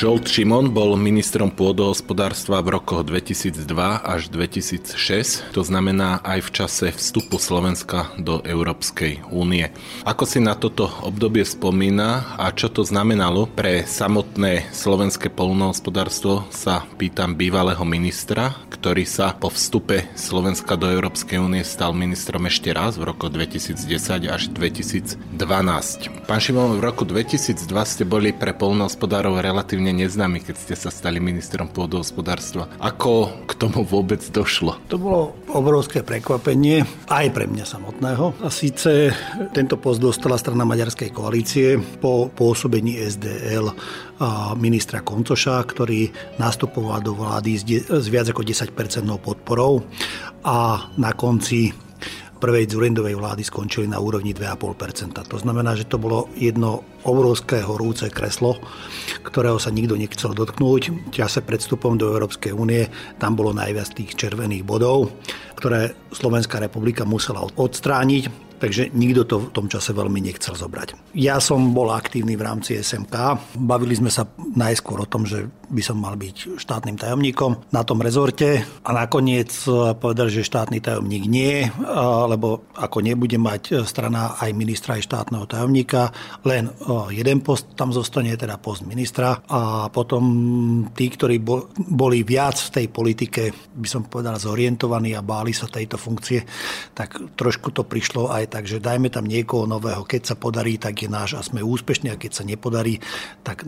Žolt Šimon bol ministrom pôdohospodárstva v rokoch 2002 až 2006, to znamená aj v čase vstupu Slovenska do Európskej únie. Ako si na toto obdobie spomína a čo to znamenalo pre samotné slovenské poľnohospodárstvo, sa pýtam bývalého ministra, ktorý sa po vstupe Slovenska do Európskej únie stal ministrom ešte raz v roku 2010 až 2012. Pán Šimon, v roku 2002 ste boli pre poľnohospodárov relatívne neznámy, keď ste sa stali ministrom pôdohospodárstva. Ako k tomu vôbec došlo? To bolo obrovské prekvapenie, aj pre mňa samotného. A síce tento post dostala strana maďarskej koalície po pôsobení SDL ministra Koncoša, ktorý nastupoval do vlády s viac ako 10% podporou a na konci prvej Dzurindovej vlády skončili na úrovni 2,5%. To znamená, že to bolo jedno obrovské horúce kreslo, ktorého sa nikto nechcel dotknúť. V čase pred vstupom do Európskej únie tam bolo najviac tých červených bodov, ktoré Slovenská republika musela odstrániť. Takže nikto to v tom čase veľmi nechcel zobrať. Ja som bol aktívny v rámci SMK. Bavili sme sa najskôr o tom, že by som mal byť štátnym tajomníkom na tom rezorte a nakoniec povedal, že štátny tajomník nie, lebo ako nebude mať strana aj ministra, aj štátneho tajomníka, len jeden post tam zostane, teda post ministra, a potom tí, ktorí boli viac v tej politike, by som povedal, zorientovaní a báli sa tejto funkcie, tak trošku to prišlo aj takže dajme tam niekoho nového. Keď sa podarí, tak je náš a sme úspešní, a keď sa nepodarí, tak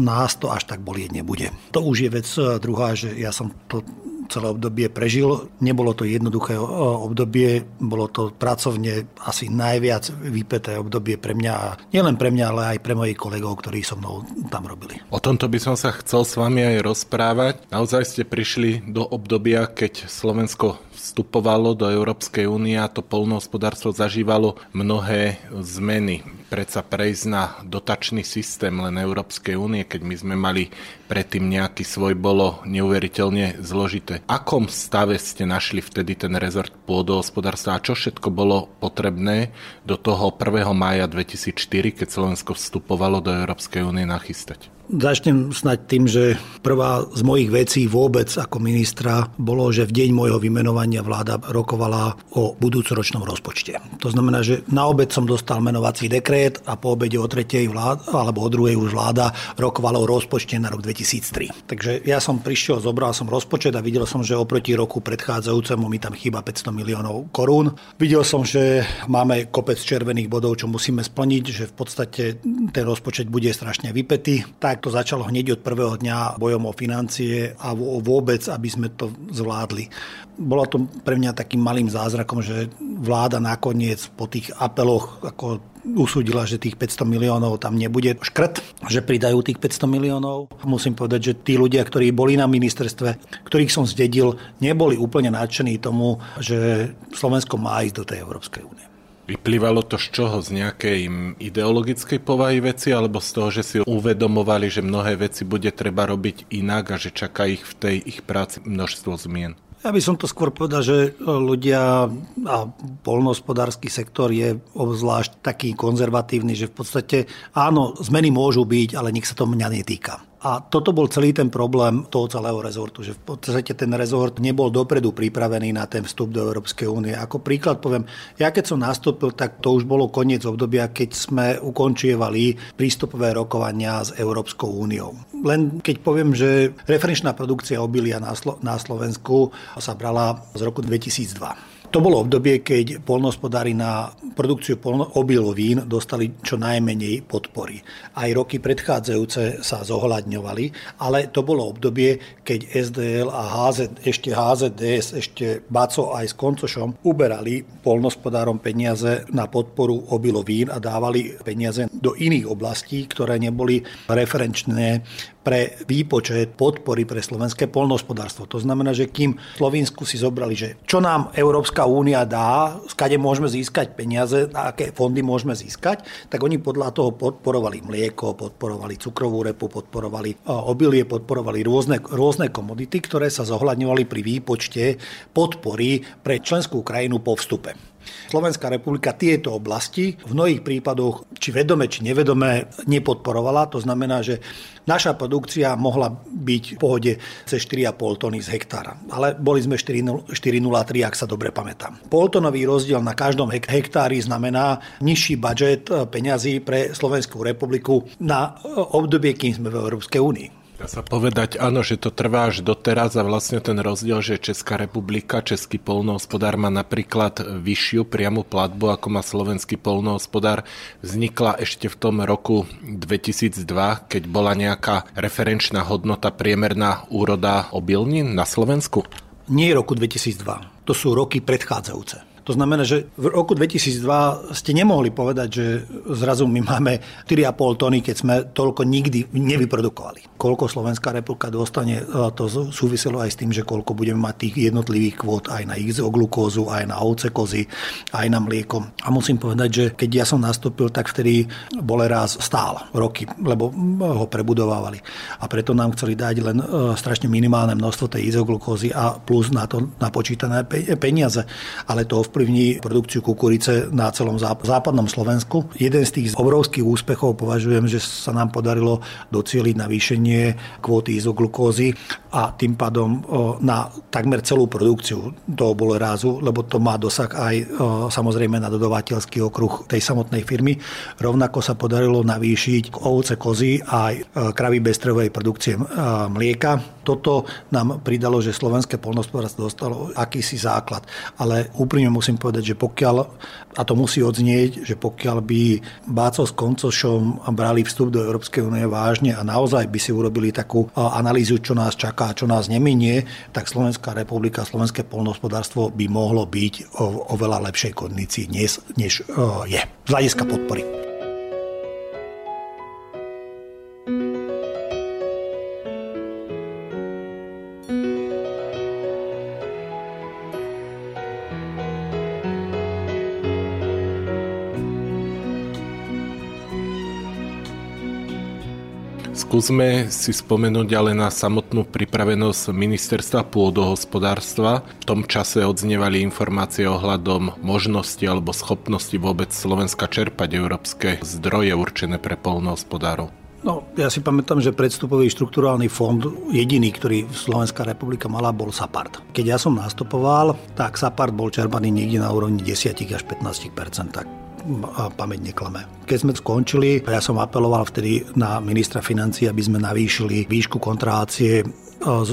nás to až tak bolieť nebude. To už je vec druhá, že ja som to celé obdobie prežil. Nebolo to jednoduché obdobie, bolo to pracovne asi najviac vypäté obdobie pre mňa, a nielen pre mňa, ale aj pre mojich kolegov, ktorí so mnou tam robili. O tomto by som sa chcel s vami aj rozprávať. Naozaj ste prišli do obdobia, keď Slovensko vstupovalo do Európskej únie a to poľnohospodárstvo zažívalo mnohé zmeny. Predsa prejsť na dotačný systém len Európskej únie, keď my sme mali predtým nejaký svoj, bolo neuveriteľne zložité. V akom stave ste našli vtedy ten rezort pôdohospodárstva a čo všetko bolo potrebné do toho 1. mája 2004, keď Slovensko vstupovalo do Európskej únie, nachystať? Začnem snáď tým, že prvá z mojich vecí vôbec ako ministra bolo, že v deň môjho vymenovania vláda rokovala o budúcoročnom rozpočte. To znamená, že na obed som dostal menovací dekrét a po obede o tretej alebo o druhej už vláda rokovala o rozpočte na rok 2003. Takže ja som prišiel, zobral som rozpočet a videl som, že oproti roku predchádzajúcemu mi tam chýba 500 miliónov korún. Videl som, že máme kopec červených bodov, čo musíme splniť, že v podstate ten rozpočet bude strašne vypätý. Tak to začalo hneď od prvého dňa bojom o financie a vôbec, aby sme to zvládli. Bolo to pre mňa takým malým zázrakom, že vláda nakoniec po tých apeloch ako usúdila, že tých 500 miliónov tam nebude škrt, že pridajú tých 500 miliónov. Musím povedať, že tí ľudia, ktorí boli na ministerstve, ktorých som zdedil, neboli úplne nadšení tomu, že Slovensko má ísť do tej Európskej únie. Vyplývalo to z čoho? Z nejakej ideologickej povahy veci, alebo z toho, že si uvedomovali, že mnohé veci bude treba robiť inak a že čaká ich v tej ich práci množstvo zmien? Ja by som to skôr povedal, že ľudia a poľnohospodársky sektor je obzvlášť taký konzervatívny, že v podstate áno, zmeny môžu byť, ale nech sa to mňa netýka. A toto bol celý ten problém toho celého rezortu, že v podstate ten rezort nebol dopredu pripravený na ten vstup do Európskej únie. Ako príklad poviem, ja keď som nastúpil, tak to už bolo koniec obdobia, keď sme ukončievali prístupové rokovania s Európskou úniou. Len keď poviem, že referenčná produkcia obilia na Slovensku sa brala z roku 2002. To bolo obdobie, keď poľnohospodári na produkciu obilovín dostali čo najmenej podpory. Aj roky predchádzajúce sa zohľadňovali, ale to bolo obdobie, keď SDL a HZD, ešte Baco aj s Koncošom uberali poľnohospodárom peniaze na podporu obilovín a dávali peniaze do iných oblastí, ktoré neboli referenčné pre výpočet podpory pre slovenské poľnohospodárstvo. To znamená, že kým v Slovinsku si zobrali, že čo nám Európska únia dá, skade môžeme získať peniaze, na aké fondy môžeme získať, tak oni podľa toho podporovali mlieko, podporovali cukrovú repu, podporovali obilie, podporovali rôzne komodity, ktoré sa zohľadňovali pri výpočte podpory pre členskú krajinu po vstupe. Slovenská republika tieto oblasti v mnohých prípadoch, či vedome, či nevedome, nepodporovala. To znamená, že naša produkcia mohla byť v pohode cez 4,5 tony z hektára. Ale boli sme 4,03, ak sa dobre pamätám. Poltonový rozdiel na každom hektári znamená nižší budžet peňazí pre Slovenskú republiku na obdobie, kým sme v Európskej únii. Dá sa povedať, áno, že to trvá až doteraz a vlastne ten rozdiel, že Česká republika, český poľnohospodár má napríklad vyššiu priamu platbu, ako má slovenský poľnohospodár, vznikla ešte v tom roku 2002, keď bola nejaká referenčná hodnota priemerná úroda obilnín na Slovensku? Nie roku 2002, to sú roky predchádzajúce. To znamená, že v roku 2002 ste nemohli povedať, že zrazu my máme 4,5 tony, keď sme toľko nikdy nevyprodukovali. Koľko Slovenská republika dostane, to súviselo aj s tým, že koľko budeme mať tých jednotlivých kvót aj na izoglukózu, aj na ovce, kozy, aj na mlieko. A musím povedať, že keď ja som nastúpil, tak vtedy Boleráz stál roky, lebo ho prebudovávali. A preto nám chceli dať len strašne minimálne množstvo tej izoglukózy a plus na to napočítané peniaze. Ale to vplyvní produkciu kukurice na celom západnom Slovensku. Jeden z tých obrovských úspechov považujem, že sa nám podarilo docieliť navýšenie kvóty izoglukózy a tým pádom na takmer celú produkciu toho bolerázu, lebo to má dosah aj samozrejme na dodávateľský okruh tej samotnej firmy. Rovnako sa podarilo navýšiť ovce, kozy a kravy bezstrevovej produkcie mlieka. Toto nám pridalo, že slovenské poľnohospodárstvo dostalo akýsi základ, ale úprimne musím povedať, že pokiaľ, a to musí odznieť, že pokiaľ by Báco s Koncošom brali vstup do Európskej únie vážne a naozaj by si urobili takú analýzu, čo nás čaká a čo nás neminie, tak Slovenská republika, slovenské poľnohospodárstvo by mohlo byť v oveľa lepšej kondícii dnes, než je. Z hľadiska podpory. Skúsme si spomenúť ale na samotnú pripravenosť ministerstva pôdohospodárstva. V tom čase odznievali informácie ohľadom možnosti alebo schopnosti vôbec Slovenska čerpať európske zdroje určené pre poľnohospodárov. No, ja si pamätám, že predstupový štrukturálny fond, jediný, ktorý Slovenská republika mala, bol SAPART. Keď ja som nastupoval, tak SAPART bol čerpaný niekde na úrovni 10 až 15%. A pamäť neklame. Keď sme skončili, ja som apeloval vtedy na ministra financií, aby sme navýšili výšku kontrakcie z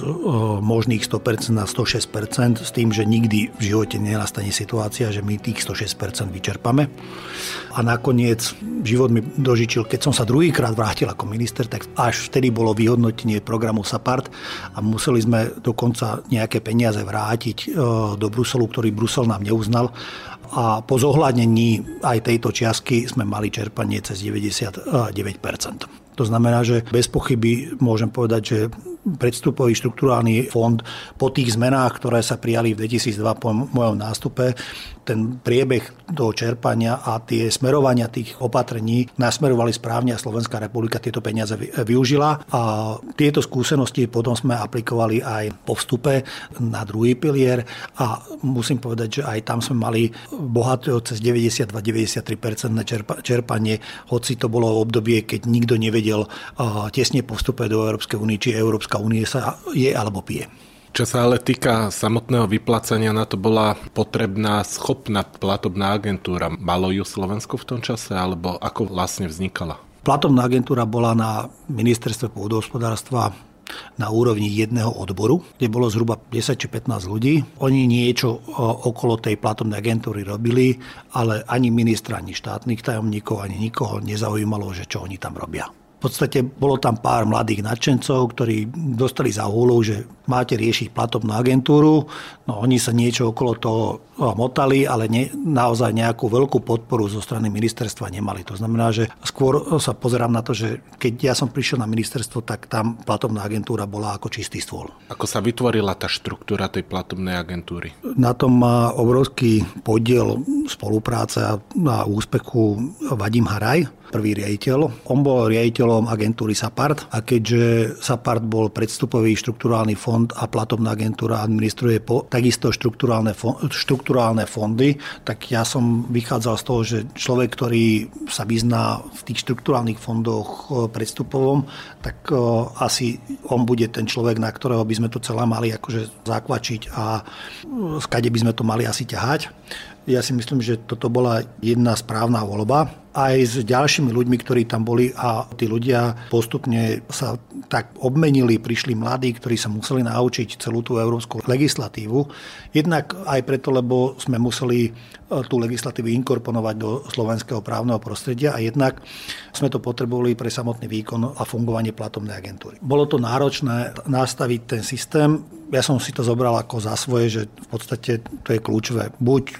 možných 100% na 106%, s tým, že nikdy v živote nenastane situácia, že my tých 106% vyčerpame. A nakoniec život mi dožičil, keď som sa druhýkrát vrátil ako minister, tak až vtedy bolo vyhodnotenie programu SAPART a museli sme dokonca nejaké peniaze vrátiť do Bruselu, ktorý Brusel nám neuznal. A po zohľadnení aj tejto čiastky sme mali čerpanie cez 99%. To znamená, že bez pochyby môžem povedať, že predstupový štrukturálny fond po tých zmenách, ktoré sa prijali v 2002 po mojom nástupe, ten priebeh toho čerpania a tie smerovania tých opatrení nasmerovali správne a Slovenská republika tieto peniaze využila. A tieto skúsenosti potom sme aplikovali aj po vstupe na druhý pilier a musím povedať, že aj tam sme mali bohatého cez 92-93% na čerpanie, hoci to bolo v obdobie, keď nikto nevedel tesne po vstupe do Európskej únie, či Európska únie sa je alebo pije. Čo sa ale týka samotného vyplácania, na to bola potrebná schopná platobná agentúra. Malo ju Slovensko v tom čase, alebo ako vlastne vznikala? Platobná agentúra bola na ministerstve pôdohospodárstva na úrovni jedného odboru, kde bolo zhruba 10 či 15 ľudí. Oni niečo okolo tej platobnej agentúry robili, ale ani ministra, ani štátnych tajomníkov, ani nikoho nezaujímalo, že čo oni tam robia. V podstate bolo tam pár mladých nadšencov, ktorí dostali za úlohu, že máte riešiť platobnú agentúru. No, oni sa niečo okolo toho motali, ale naozaj nejakú veľkú podporu zo strany ministerstva nemali. To znamená, že skôr sa pozerám na to, že keď ja som prišiel na ministerstvo, tak tam platobná agentúra bola ako čistý stôl. Ako sa vytvorila tá štruktúra tej platobnej agentúry? Na tom má obrovský podiel spolupráce a úspechu Vadim Haraj, prvý riaditeľ. On bol riaditeľom agentúry SAPART a keďže SAPART bol predstupový štrukturálny fond a platobná agentúra administruje takisto štrukturálne fondy, tak ja som vychádzal z toho, že človek, ktorý sa vyzná v tých štrukturálnych fondoch predstupovom, tak asi on bude ten človek, na ktorého by sme to celé mali akože zakvačiť a skade by sme to mali asi ťahať. Ja si myslím, že toto bola jedna správna voľba. Aj s ďalšími ľuďmi, ktorí tam boli a tí ľudia postupne sa tak obmenili, prišli mladí, ktorí sa museli naučiť celú tú európsku legislatívu. Jednak aj preto, lebo sme museli tú legislatívu inkorporovať do slovenského právneho prostredia a jednak sme to potrebovali pre samotný výkon a fungovanie platobnej agentúry. Bolo to náročné nastaviť ten systém. Ja som si to zobral ako za svoje, že v podstate to je kľúčové. Buď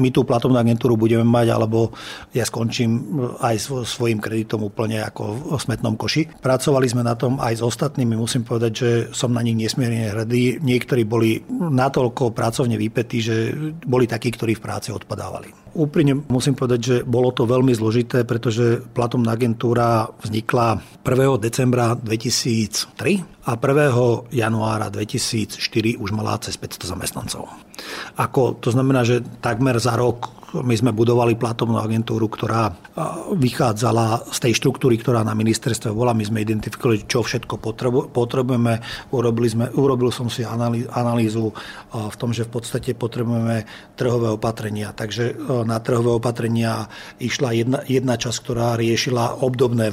my tú platobnú agentúru budeme mať, alebo ja skončím aj svojím kreditom úplne ako v smetnom koši. Pracovali sme na tom aj s ostatnými. Musím povedať, že som na nich nesmierne hrdý. Niektorí boli natoľko pracovne vypätí, že boli takí, ktorí v práci odpadávali. Úprimne musím povedať, že bolo to veľmi zložité, pretože platobná agentúra vznikla 1. decembra 2003 a 1. januára 2004 už mala cez 500 zamestnancov. To znamená, že takmer za rok my sme budovali platobnú agentúru, ktorá vychádzala z tej štruktúry, ktorá na ministerstve bola. My sme identifikovali, čo všetko potrebujeme. Urobil som si analýzu v tom, že v podstate potrebujeme trhové opatrenia. Takže na trhové opatrenia išla jedna časť, ktorá riešila obdobné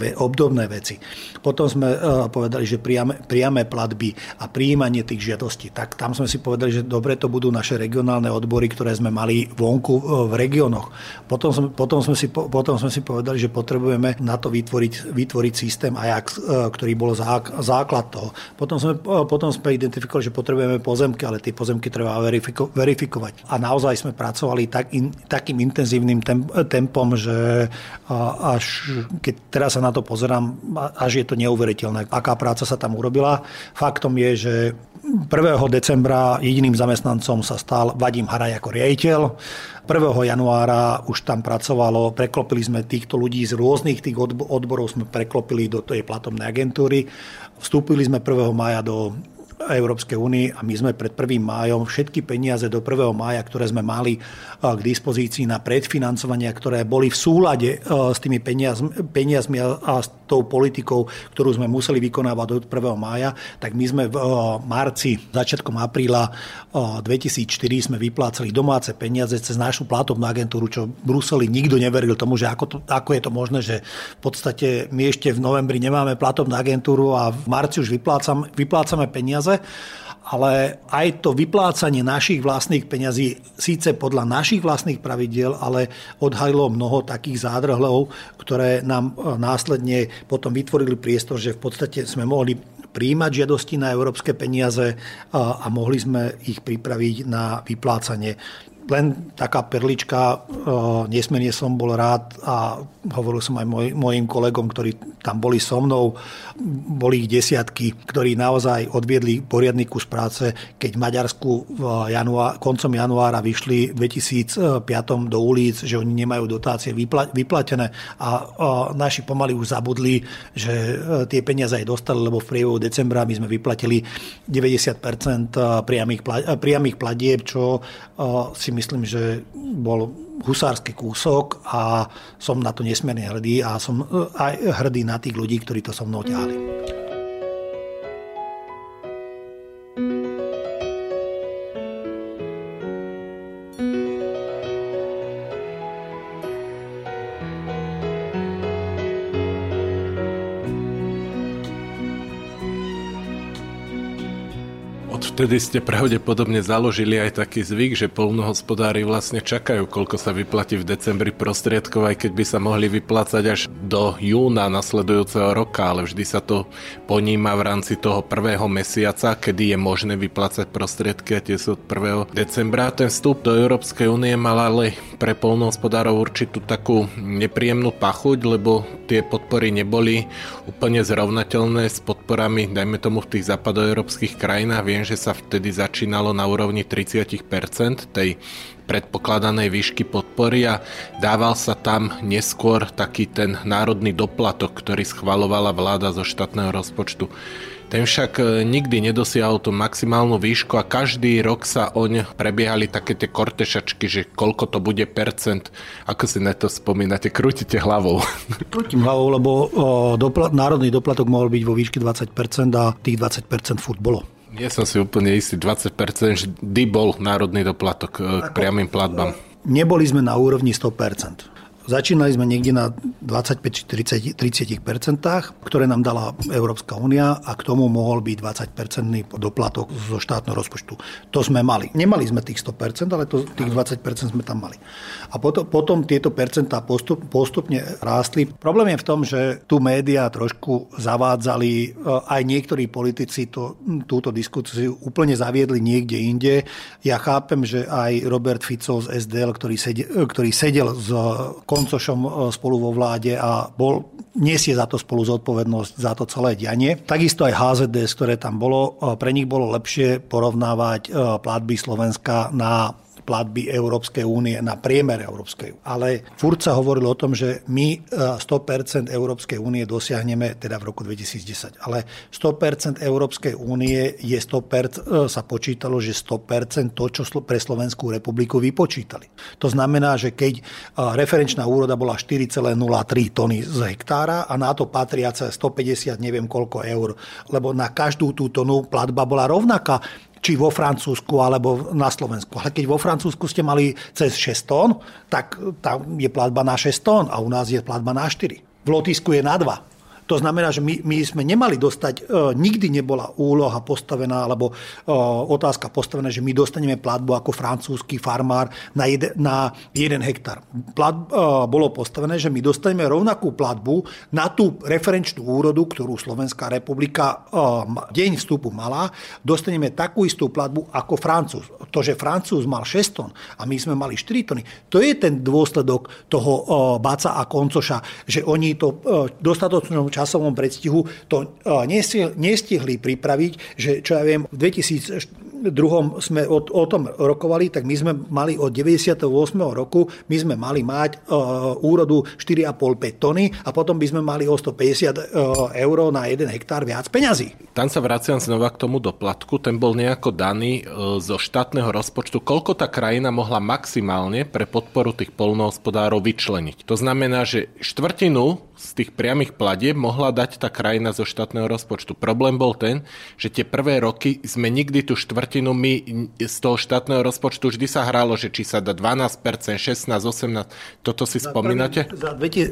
veci. Potom sme povedali, že priame platby a prijímanie tých žiadostí. Tak tam sme si povedali, že dobre to budú naše regionálne odbory, ktoré sme mali vonku v regiónoch. Potom sme si povedali, že potrebujeme na to vytvoriť systém, ktorý bol základ toho. Potom sme identifikovali, že potrebujeme pozemky, ale tie pozemky treba verifikovať. A naozaj sme pracovali takým intenzívnym tempom, že až keď teraz sa na to pozerám, až je to neuveriteľné, aká práca sa tam urobila. Faktom je, že 1. decembra jediným zamestnancom sa stal Vadim Haraj ako riaditeľ. 1. januára už tam pracovalo, preklopili sme týchto ľudí z rôznych tých odborov, sme preklopili do tej platobnej agentúry. Vstúpili sme 1. mája do Európskej únie a my sme pred 1. májom všetky peniaze do 1. mája, ktoré sme mali k dispozícii na predfinancovania, ktoré boli v súlade s tými peniazmi a s tou politikou, ktorú sme museli vykonávať do 1. mája, tak my sme v marci, začiatkom apríla 2004 sme vyplácali domáce peniaze cez našu platobnú agentúru, čo v Bruseli nikto neveril tomu, že ako je to možné, že v podstate my ešte v novembri nemáme platobnú agentúru a v marci už vyplácame peniaze, ale aj to vyplácanie našich vlastných peňazí síce podľa našich vlastných pravidiel, ale odhalilo mnoho takých zádrhlov, ktoré nám následne potom vytvorili priestor, že v podstate sme mohli prijímať žiadosti na európske peniaze a mohli sme ich pripraviť na vyplácanie. Len taká perlička, nesmierne som bol rád a hovoril som aj mojim kolegom, ktorí tam boli so mnou, boli ich desiatky, ktorí naozaj odviedli poriadny kus práce, keď v Maďarsku koncom januára vyšli v 2005 do ulic, že oni nemajú dotácie vyplatené a naši pomaly už zabudli, že tie peniaze aj dostali, lebo v priebehu decembra my sme vyplatili 90% priamých platieb, čo si myslím, že bol husársky kúsok a som na to nesmierne hrdý a som aj hrdý na tých ľudí, ktorí to so mnou ťahali. Vtedy ste pravdepodobne založili aj taký zvyk, že poľnohospodári vlastne čakajú, koľko sa vyplatí v decembri prostriedkov, aj keď by sa mohli vyplácať až do júna nasledujúceho roka, ale vždy sa to poníma v rámci toho prvého mesiaca, kedy je možné vyplácať prostriedky a tie sú od 1. decembra. Ten vstup do Európskej únie mal ale pre poľnohospodárov určitú takú nepríjemnú pachuť, lebo tie podpory neboli úplne zrovnateľné s podporami, dajme tomu v tých západoeurópskych krajinách. Viem, že sa vtedy začínalo na úrovni 30% tej predpokladanej výšky podpory a dával sa tam neskôr taký ten národný doplatok, ktorý schvaľovala vláda zo štátneho rozpočtu. Ten však nikdy nedosiahol tú maximálnu výšku a každý rok sa oň prebiehali také tie kortešačky, že koľko to bude percent. Ako si na to spomínate? Krútite hlavou. Krútim hlavou, lebo národný doplatok mohol byť vo výške 20% a tých 20% furt bolo. Nie som si úplne istý, 20% vždy bol národný doplatok k priamym platbám. Neboli sme na úrovni 100%. Začínali sme niekde na 25-30%, ktoré nám dala Európska únia a k tomu mohol byť 20% doplatok zo štátneho rozpočtu. To sme mali. Nemali sme tých 100%, ale tých 20% sme tam mali. A potom tieto percentá postupne rástli. Problém je v tom, že tu médiá trošku zavádzali, aj niektorí politici túto diskusiu úplne zaviedli niekde inde. Ja chápem, že aj Robert Fico z SDL, ktorý sedel z Koncošom spolu vo vláde a nesie za to spolu zodpovednosť za to celé dianie. Takisto aj HZD, ktoré tam bolo, pre nich bolo lepšie porovnávať platby Slovenska na platby Európskej únie, na priemer Európskej únie. Ale furt sa hovorilo o tom, že my 100% Európskej únie dosiahneme teda v roku 2010. Ale 100% Európskej únie je 100%, sa počítalo, že 100% to, čo pre Slovenskú republiku vypočítali. To znamená, že keď referenčná úroda bola 4,03 tony z hektára a na to patriace 150 neviem koľko eur, lebo na každú tú tonu platba bola rovnaká, či vo Francúzsku, alebo na Slovensku. Ale keď vo Francúzsku ste mali cez 6 tón, tak tam je platba na 6 tón a u nás je platba na 4. V Lotisku je na 2. To znamená, že my sme nemali dostať, nikdy nebola úloha postavená, alebo otázka postavená, že my dostaneme platbu ako francúzsky farmár na 1 hektár. Bolo postavené, že my dostaneme rovnakú platbu na tú referenčnú úrodu, ktorú Slovenská republika deň vstupu mala, dostaneme takú istú platbu ako Francúz. To, že Francúz mal 6 tón a my sme mali 4 tony, to je ten dôsledok toho Baca a Koncoša, že oni to dostatočnom časovom predstihu to nestihli pripraviť, že čo ja viem, v 2002 sme o tom rokovali, tak my sme mali od 98. roku, my sme mali mať úrodu 4,5-5 tony a potom by sme mali o 150 eur na 1 hektár viac peňazí. Tam sa vraciam znova k tomu doplatku, ten bol nejako daný zo štátneho rozpočtu, koľko tá krajina mohla maximálne pre podporu tých poľnohospodárov vyčleniť. To znamená, že štvrtinu z tých priamych platieb mohla dať tá krajina zo štátneho rozpočtu. Problém bol ten, že tie prvé roky sme nikdy tú štvrtinu my z toho štátneho rozpočtu vždy sa hralo, že či sa dá 12%, 16%, 18%. Toto si spomínate?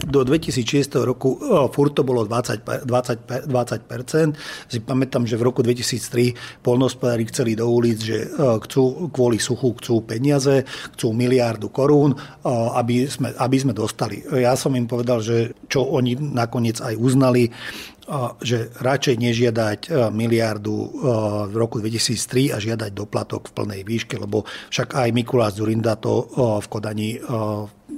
Do 2006 roku furt to bolo 20%. Si pamätám, že v roku 2003 poľnohospodári chceli do ulic, že chcú kvôli suchu chcú peniaze, chcú 1 miliardu korún, aby sme dostali. Ja som im povedal, že čo oni nakoniec aj uznali, že radšej nežiadať 1 miliardu v roku 2003 a žiadať doplatok v plnej výške, lebo však aj Mikuláš Dzurinda to v Kodani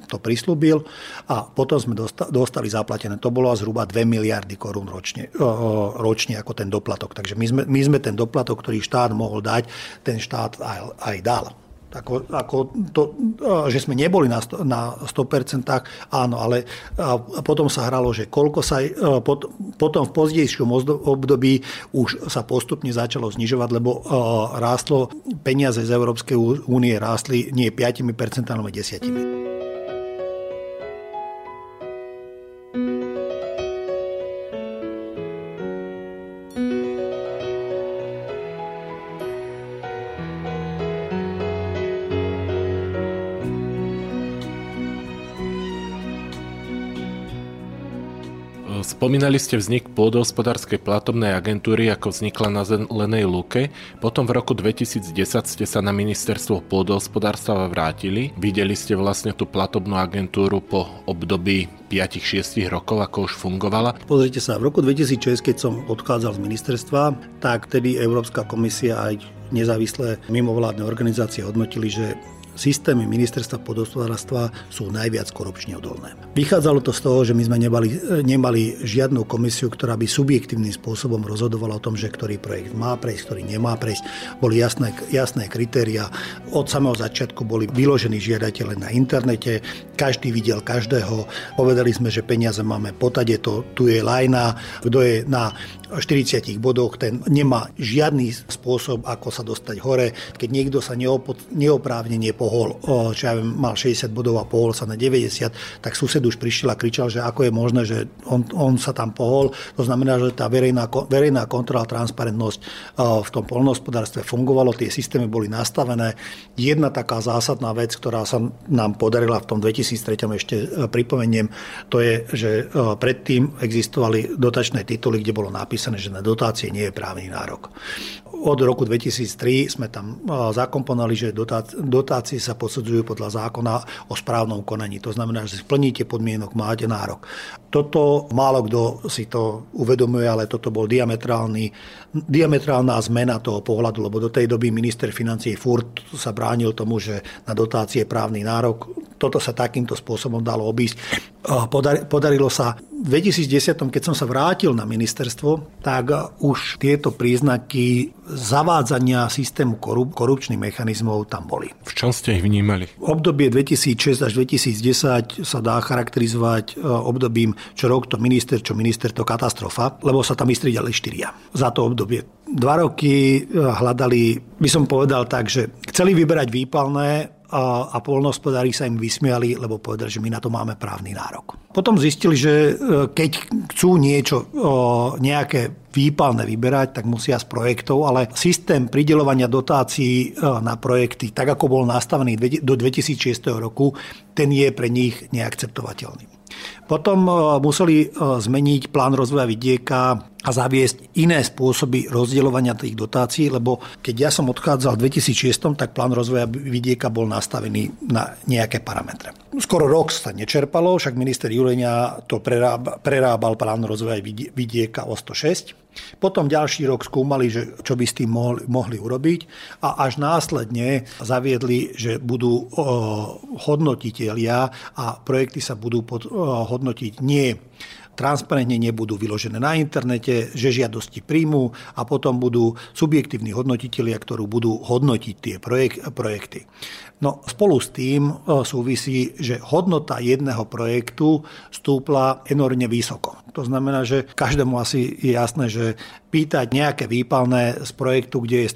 to prislúbil a potom sme dostali zaplatené. To bolo zhruba 2 miliardy korún ročne ako ten doplatok. Takže my sme ten doplatok, ktorý štát mohol dať, ten štát aj dal. Že sme neboli na 100%, áno, ale potom sa hralo, že koľko sa potom v pozdejšom období už sa postupne začalo znižovať, lebo rástlo peniaze z Európskej únie, rástli nie 5%, ale 10%. Spomínali ste vznik pôdohospodárskej platobnej agentúry, ako vznikla na Zelenej lúke. Potom v roku 2010 ste sa na ministerstvo pôdohospodárstva vrátili. Videli ste vlastne tú platobnú agentúru po období 5-6 rokov, ako už fungovala. Pozrite sa, v roku 2006, keď som odchádzal z ministerstva, tak tedy Európska komisia aj nezávislé mimovládne organizácie hodnotili, že systémy ministerstva pôdohospodárstva sú najviac korupčne odolné. Vychádzalo to z toho, že my sme nemali žiadnu komisiu, ktorá by subjektívnym spôsobom rozhodovala o tom, že ktorý projekt má prejsť, ktorý nemá prejsť. Boli jasné kritériá. Od samého začiatku boli vyložení žiadatelia na internete. Každý videl každého. Povedali sme, že peniaze máme potade, tu je lajna. Kto je na 40 bodoch, ten nemá žiadny spôsob, ako sa dostať hore. Keď niekto sa neoprávnenie pohol, čo ja viem, mal 60 bodov a pohol sa na 90, tak sused už prišiel a kričal, že ako je možné, že on sa tam pohol. To znamená, že tá verejná kontrola, transparentnosť v tom poľnohospodárstve fungovalo, tie systémy boli nastavené. Jedna taká zásadná vec, ktorá sa nám podarila v tom 2003, ešte pripomeniem, to je, že predtým existovali dotačné tituly, kde bolo napísané, že na dotácie nie je právny nárok. Od roku 2003 sme tam zakomponovali, že dotácie sa posudzujú podľa zákona o správnom konaní. To znamená, že splníte podmienok, máte nárok. Toto málo kto si to uvedomuje, ale toto bol diametrálna zmena toho pohľadu, lebo do tej doby minister financií furt sa bránil tomu, že na dotácie právny nárok. Toto sa takýmto spôsobom dalo obísť. Podarilo sa v 2010, keď som sa vrátil na ministerstvo, tak už tieto príznaky zavádzania systému korupčných mechanizmov tam boli. V čom ste ich vnímali? Obdobie 2006 až 2010 sa dá charakterizovať obdobím, čo rok to minister, čo minister to katastrofa, lebo sa tam vystriedali štyria za to obdobie. 2 roky hľadali, by som povedal tak, že chceli vyberať výpalné, a poľnohospodári sa im vysmiali, lebo povedali, že my na to máme právny nárok. Potom zistili, že keď chcú nejaké výpalné vyberať, tak musia z projektov, ale systém prideľovania dotácií na projekty, tak ako bol nastavený do 2006 roku, ten je pre nich neakceptovateľný. Potom museli zmeniť plán rozvoja vidieka a zaviesť iné spôsoby rozdeľovania tých dotácií, lebo keď ja som odchádzal v 2006, tak plán rozvoja vidieka bol nastavený na nejaké parametre. Skoro rok sa nečerpalo, však minister Jureňa to prerábal plán rozvoja vidieka o 106. Potom ďalší rok skúmali, že čo by s tým mohli urobiť a až následne zaviedli, že budú hodnotitelia a projekty sa budú hodnotiť nie transparentne, nebudú vyložené na internete, že žiadosti príjmu a potom budú subjektívni hodnotitelia, ktorí budú hodnotiť tie projekty. No spolu s tým súvisí, že hodnota jedného projektu stúpla enormne vysoko. To znamená, že každému asi je jasné, že pýtať nejaké výpalné z projektu, kde je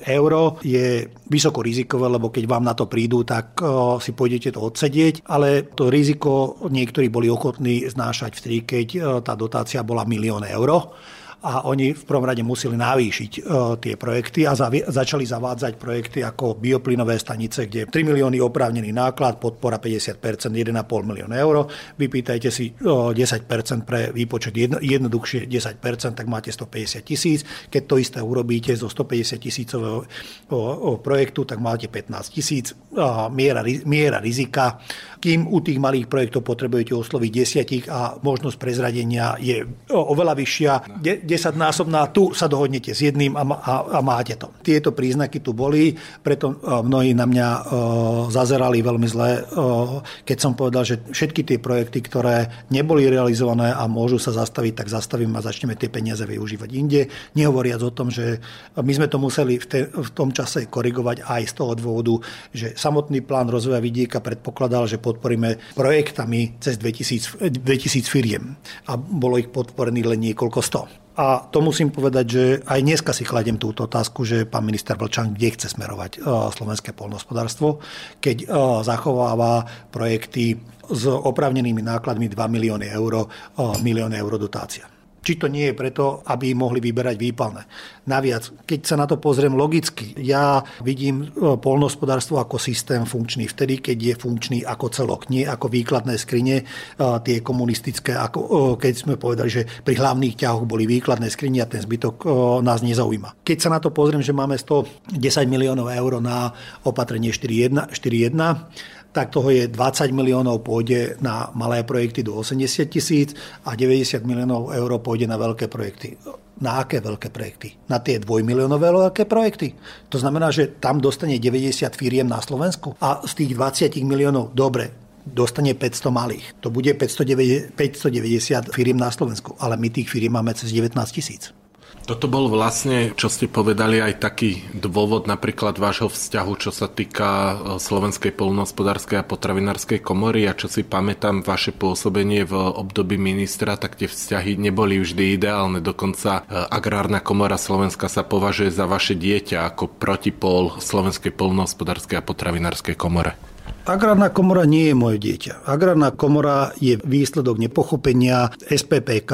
100 000 eur, je vysoko rizikové, lebo keď vám na to prídu, tak si pôjdete to odsedieť, ale to riziko niektorí boli ochotní znášať vtedy, keď tá dotácia bola 1 000 000 eur. A oni v prvom rade museli navýšiť tie projekty a začali zavádzať projekty ako bioplynové stanice, kde 3 milióny oprávnený náklad, podpora 50%, 1,5 milióna eur. Vypýtajte si 10% pre výpočet jednoduchšie 10%, tak máte 150 000. Keď to isté urobíte zo 150 000-ového projektu, tak máte 15 000. Miera rizika. Kým u tých malých projektov potrebujete osloviť 10 a možnosť prezradenia je oveľa vyššia, 10-násobná, tu sa dohodnete s jedným a máte to. Tieto príznaky tu boli, preto mnohí na mňa zazerali veľmi zle, keď som povedal, že všetky tie projekty, ktoré neboli realizované a môžu sa zastaviť, tak zastavím a začneme tie peniaze využívať inde. Nehovoriac o tom, že my sme to museli v tom čase korigovať aj z toho dôvodu, že samotný plán rozvoja vidieka predpokladal, že podporíme projektami cez 2000 firiem a bolo ich podporených len niekoľko 100. A to musím povedať, že aj dneska si kladiem túto otázku, že pán minister Vlčan, kde chce smerovať slovenské poľnohospodárstvo, keď zachováva projekty s oprávnenými nákladmi 2 milióny eur, 1 milión eur dotácia. Či to nie je preto, aby mohli vyberať výpalné. Naviac, keď sa na to pozriem logicky, ja vidím poľnohospodárstvo ako systém funkčný vtedy, keď je funkčný ako celok, nie ako výkladné skrine, tie komunistické, keď sme povedali, že pri hlavných ťahoch boli výkladné skrine a ten zbytok nás nezaujíma. Keď sa na to pozriem, že máme 110 miliónov eur na opatrenie 4.1, tak toho je 20 miliónov pôjde na malé projekty do 80 000 a 90 miliónov eur pôjde na veľké projekty. Na aké veľké projekty? Na tie 2-miliónové veľké projekty. To znamená, že tam dostane 90 firiem na Slovensku a z tých 20 miliónov, dobre, dostane 500 malých. To bude 590 firiem na Slovensku, ale my tých firiem máme cez 19 000. Toto bol vlastne, čo ste povedali, aj taký dôvod napríklad vášho vzťahu, čo sa týka Slovenskej poľnohospodárskej a potravinárskej komory. A čo si pamätám, vaše pôsobenie v období ministra, tak tie vzťahy neboli vždy ideálne. Dokonca Agrárna komora Slovenska sa považuje za vaše dieťa ako protipól Slovenskej poľnohospodárskej a potravinárskej komore. Agrárna komora nie je moje dieťa. Agrárna komora je výsledok nepochopenia SPPK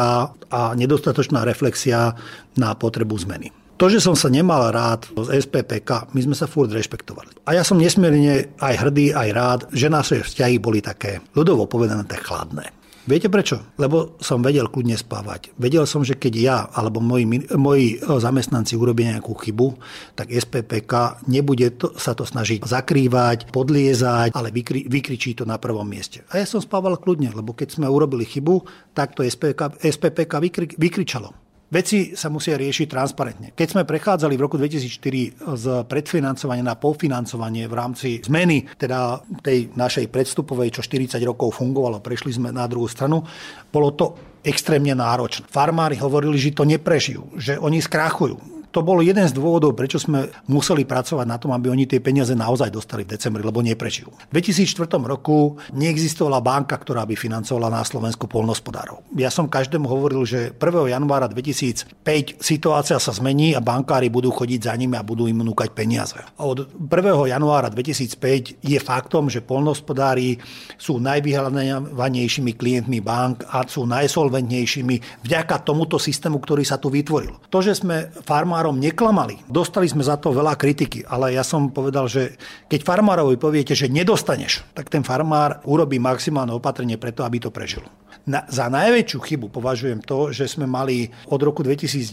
a nedostatočná reflexia na potrebu zmeny. To, že som sa nemal rád z SPPK, my sme sa furt rešpektovali. A ja som nesmierne aj hrdý, aj rád, že naše vzťahy boli také, ľudovo povedané, tak chladné. Viete prečo? Lebo som vedel kľudne spávať. Vedel som, že keď ja alebo moji zamestnanci urobia nejakú chybu, tak SPPK nebude sa to snažiť zakrývať, podliezať, ale vykričí to na prvom mieste. A ja som spával kľudne, lebo keď sme urobili chybu, tak to SPPK vykričalo. Veci sa musia riešiť transparentne. Keď sme prechádzali v roku 2004 z predfinancovania na polfinancovanie v rámci zmeny, teda tej našej predstupovej, čo 40 rokov fungovalo, prešli sme na druhú stranu, bolo to extrémne náročné. Farmári hovorili, že to neprežijú, že oni skrachujú. To bol jeden z dôvodov, prečo sme museli pracovať na tom, aby oni tie peniaze naozaj dostali v decembri, lebo neprežijú. V 2004 roku neexistovala banka, ktorá by financovala na Slovensku poľnohospodárov. Ja som každému hovoril, že 1. januára 2005 situácia sa zmení a bankári budú chodiť za nimi a budú im núkať peniaze. Od 1. januára 2005 je faktom, že poľnohospodári sú najvyhľadávanejšími klientmi bank a sú najsolventnejšími vďaka tomuto systému, ktorý sa tu vytvoril. To, že sme farmárom neklamali. Dostali sme za to veľa kritiky, ale ja som povedal, že keď farmárovi poviete, že nedostaneš, tak ten farmár urobí maximálne opatrenie preto, aby to prežil. Za najväčšiu chybu považujem to, že sme mali od roku 2010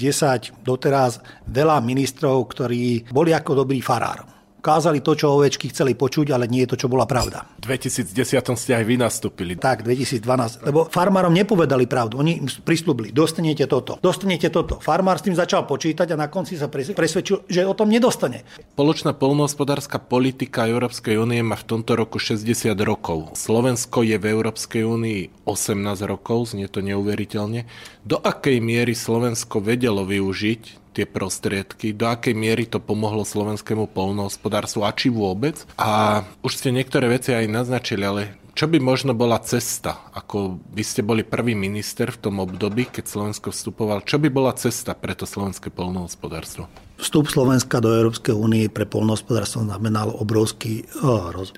doteraz veľa ministrov, ktorí boli ako dobrý farár. Kázali to, čo ovečky chceli počuť, ale nie je to, čo bola pravda. V 2010 ste aj vy nastúpili. Tak, 2012. Lebo farmárom nepovedali pravdu. Oni im prisľúbili, dostanete toto, dostanete toto. Farmár s tým začal počítať a na konci sa presvedčil, že o tom nedostane. Spoločná poľnohospodárska politika Európskej únie má v tomto roku 60 rokov. Slovensko je v Európskej únii 18 rokov, znie to neuveriteľne. Do akej miery Slovensko vedelo využiť tie prostriedky, do akej miery to pomohlo slovenskému poľnohospodárstvu a či vôbec? A už ste niektoré veci aj naznačili, ale čo by možno bola cesta? Ako by ste boli prvý minister v tom období, keď Slovensko vstupoval, čo by bola cesta pre to slovenské poľnohospodárstvo? Vstup Slovenska do Európskej únie pre poľnohospodárstvo znamenal obrovský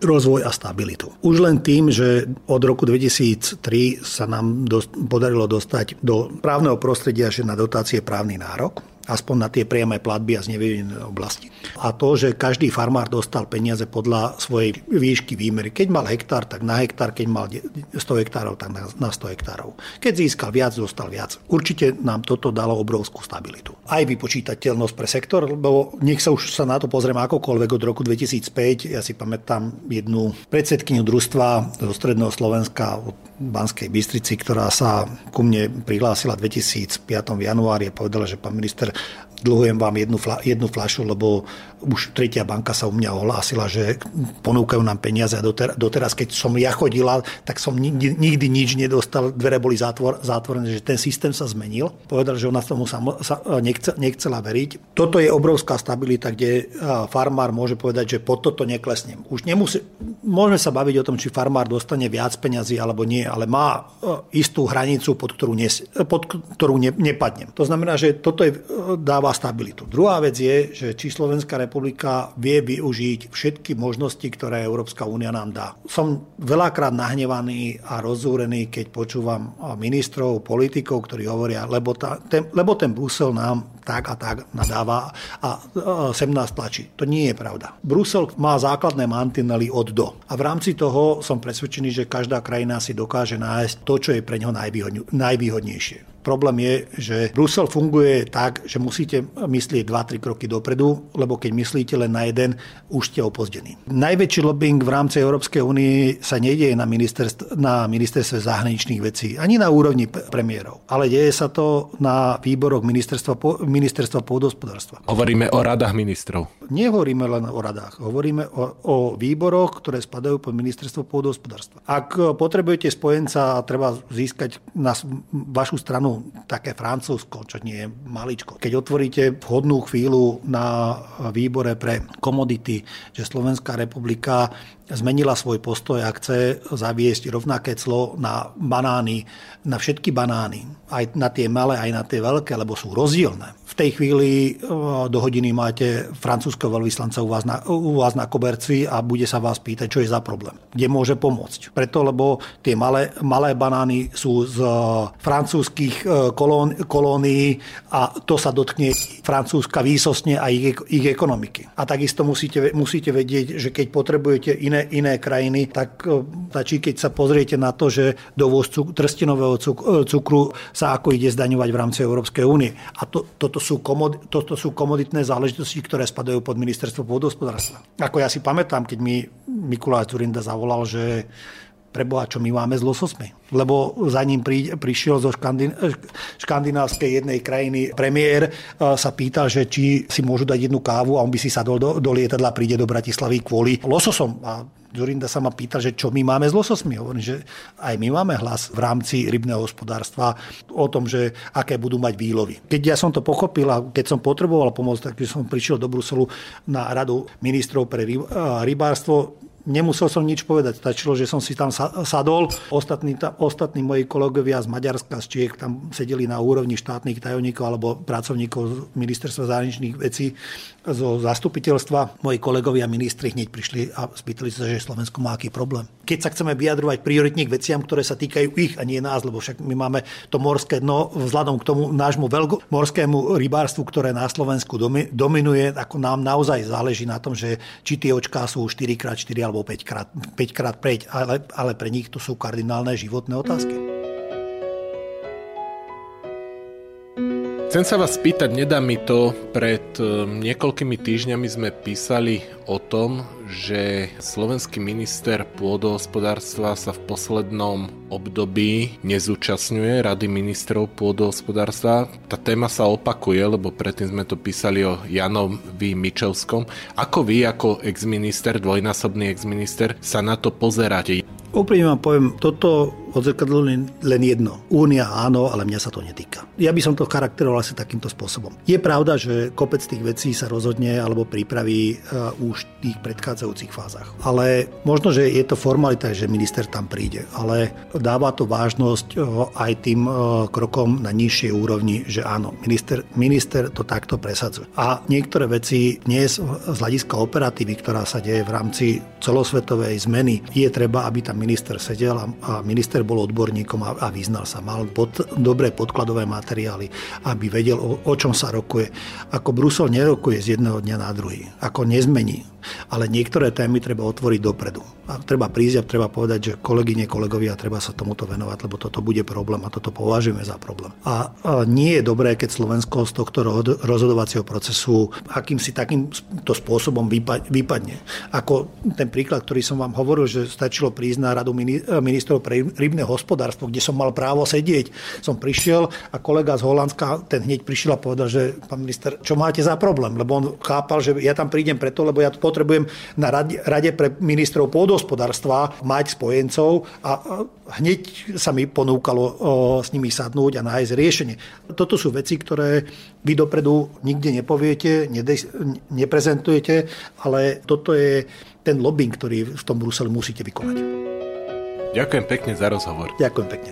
rozvoj a stabilitu. Už len tým, že od roku 2003 sa nám podarilo dostať do právneho prostredia, že na dotácie právny nárok, aspoň na tie priame platby a znevýhodnené oblasti. A to, že každý farmár dostal peniaze podľa svojej výšky výmery. Keď mal hektár, tak na hektár, keď mal 100 hektárov, tak na 100 hektárov. Keď získal viac, dostal viac. Určite nám toto dalo obrovskú stabilitu. Aj vypočítateľnosť pre sektor, lebo nech sa už na to pozrieme akokoľvek od roku 2005. Ja si pamätám jednu predsedkyňu družstva zo Stredného Slovenska od Banskej Bystrici, ktorá sa ku mne prihlásila v 2005. v januári a povedala, že pán minister, dlhujem vám jednu fľašu, lebo už tretia banka sa u mňa ohlásila, že ponúkajú nám peniaze a doteraz, keď som ja chodila, tak som nikdy nič nedostal, dvere boli zatvorené, že ten systém sa zmenil. Povedal, že ona tomu sa nechcela veriť. Toto je obrovská stabilita, kde farmár môže povedať, že pod toto neklesnem. Už môžeme sa baviť o tom, či farmár dostane viac peňazí alebo nie, ale má istú hranicu, pod ktorú nepadnem. To znamená, že toto dáva stabilitu. Druhá vec je, že či Slovenská republika vie využiť všetky možnosti, ktoré Európska únia nám dá. Som veľakrát nahnevaný a rozúrený, keď počúvam ministrov, politikov, ktorí hovoria, lebo ten Brusel nám tak a tak nadáva a sem nás tlačí. To nie je pravda. Brusel má základné mantinely od do. A v rámci toho som presvedčený, že každá krajina si dokáže nájsť to, čo je pre ňo najvýhodnejšie. Problém je, že Brusel funguje tak, že musíte myslieť 2-3 kroky dopredu, lebo keď myslíte len na jeden, už ste opozdení. Najväčší lobbying v rámci Európskej únie sa nedieje na ministerstve zahraničných vecí, ani na úrovni premiérov, ale deje sa to na výboroch ministerstva pôdohospodárstva. Hovoríme o radách ministrov. Nehovoríme len o radách, hovoríme o výboroch, ktoré spadajú pod ministerstvo pôdohospodárstva. Ak potrebujete spojenca a treba získať na vašu stranu také Francúzsko, čo nie je maličko. Keď otvoríte vhodnú chvíľu na výbore pre komodity, že Slovenská republika zmenila svoj postoj a chce zaviesť rovnaké clo na banány, na všetky banány, aj na tie malé, aj na tie veľké, lebo sú rozdielne. V tej chvíli do hodiny máte francúzskeho veľvyslanca u vás na koberci a bude sa vás pýtať, čo je za problém, kde môže pomôcť. Preto, lebo tie malé banány sú z francúzskych kolónií a to sa dotkne Francúzska výsostne a ich ekonomiky. A takisto musíte vedieť, že keď potrebujete iné krajiny, tak stačí, keď sa pozriete na to, že dovoz trstinového cukru sa ako ide zdaňovať v rámci Európskej únie. A toto sú komoditné záležitosti, ktoré spadajú pod ministerstvo pôdohospodárstva. Ako ja si pamätám, keď mi Mikuláš Turinda zavolal, že preboha, čo my máme s lososmi. Lebo za ním prišiel zo škandinávskej jednej krajiny premiér, sa pýtal, že či si môžu dať jednu kávu a on by si sadol do lietadla, príde do Bratislavy kvôli lososom. A Dzurinda sa ma pýtal, že čo my máme s lososmi. Hovorím, že aj my máme hlas v rámci rybného hospodárstva o tom, že aké budú mať výlovy. Keď ja som to pochopil a keď som potreboval pomoc, tak som prišiel do Bruselu na radu ministrov pre rybárstvo. Nemusel som nič povedať, stačilo, že som si tam sadol. Ostatní moji kolegovia z Maďarska, z Čiech tam sedeli na úrovni štátnych tajomníkov alebo pracovníkov z ministerstva zahraničných vecí zo zastupiteľstva. Moji kolegovia ministri hneď prišli a spýtali sa, že Slovensko má aký problém. Keď sa chceme vyjadrovať prioritne k veciam, ktoré sa týkajú ich a nie nás, lebo však my máme to morské dno, vzhľadom k tomu nášmu morskému rybárstvu, ktoré na Slovensku dominuje, ako nám naozaj záleží na tom, že či tie očká sú 4x4 alebo 5x preď, ale pre nich to sú kardinálne životné otázky. Chcem sa vás spýtať, nedá mi to, pred niekoľkými týždňami sme písali o tom, že slovenský minister pôdohospodárstva sa v poslednom období nezúčastňuje Rady ministrov pôdohospodárstva. Tá téma sa opakuje, lebo predtým sme to písali o Janovi Mičovskom. Ako vy, ako exminister, dvojnásobný exminister, sa na to pozeráte? Úprimne vám poviem, toto odzrkadlo len jedno. Únia áno, ale mňa sa to netýka. Ja by som to charakteroval asi takýmto spôsobom. Je pravda, že kopec tých vecí sa rozhodne alebo pripraví už v tých predchádzajúcich fázach. Ale možno, že je to formalita, že minister tam príde, ale dáva to vážnosť aj tým krokom na nižšej úrovni, že áno, minister to takto presadzuje. A niektoré veci dnes z hľadiska operatívy, ktorá sa deje v rámci celosvetovej zmeny, je treba, aby tam minister sedel a minister bol odborníkom a vyznal sa. Mal dobré podkladové materiály, aby vedel, o čom sa rokuje. Ako Brusel nerokuje z jedného dňa na druhý. Ako nezmení. Ale niektoré témy treba otvoriť dopredu. A treba prísť a treba povedať, že kolegyne, kolegovia, treba sa tomuto venovať, lebo toto bude problém a toto považujeme za problém. A nie je dobré, keď Slovensko z tohto rozhodovacieho procesu akýmsi takýmto spôsobom vypadne. Ako ten príklad, ktorý som vám hovoril, že stačilo prísť na radu ministrov pre rybné hospodárstvo, kde som mal právo sedieť. Som prišiel a kolega z Holandska, ten hneď prišiel a povedal, že pán minister, čo máte za problém? Lebo on chápal, že ja tam prídem preto, lebo ja potrebujem na rade pre ministrov pôdohospodárstva mať spojencov a hneď sa mi ponúkalo s nimi sadnúť a nájsť riešenie. Toto sú veci, ktoré vy dopredu nikde nepoviete, neprezentujete, ale toto je ten lobbying, ktorý v tom Bruseli musíte vykonať. Ďakujem pekne za rozhovor. Ďakujem pekne.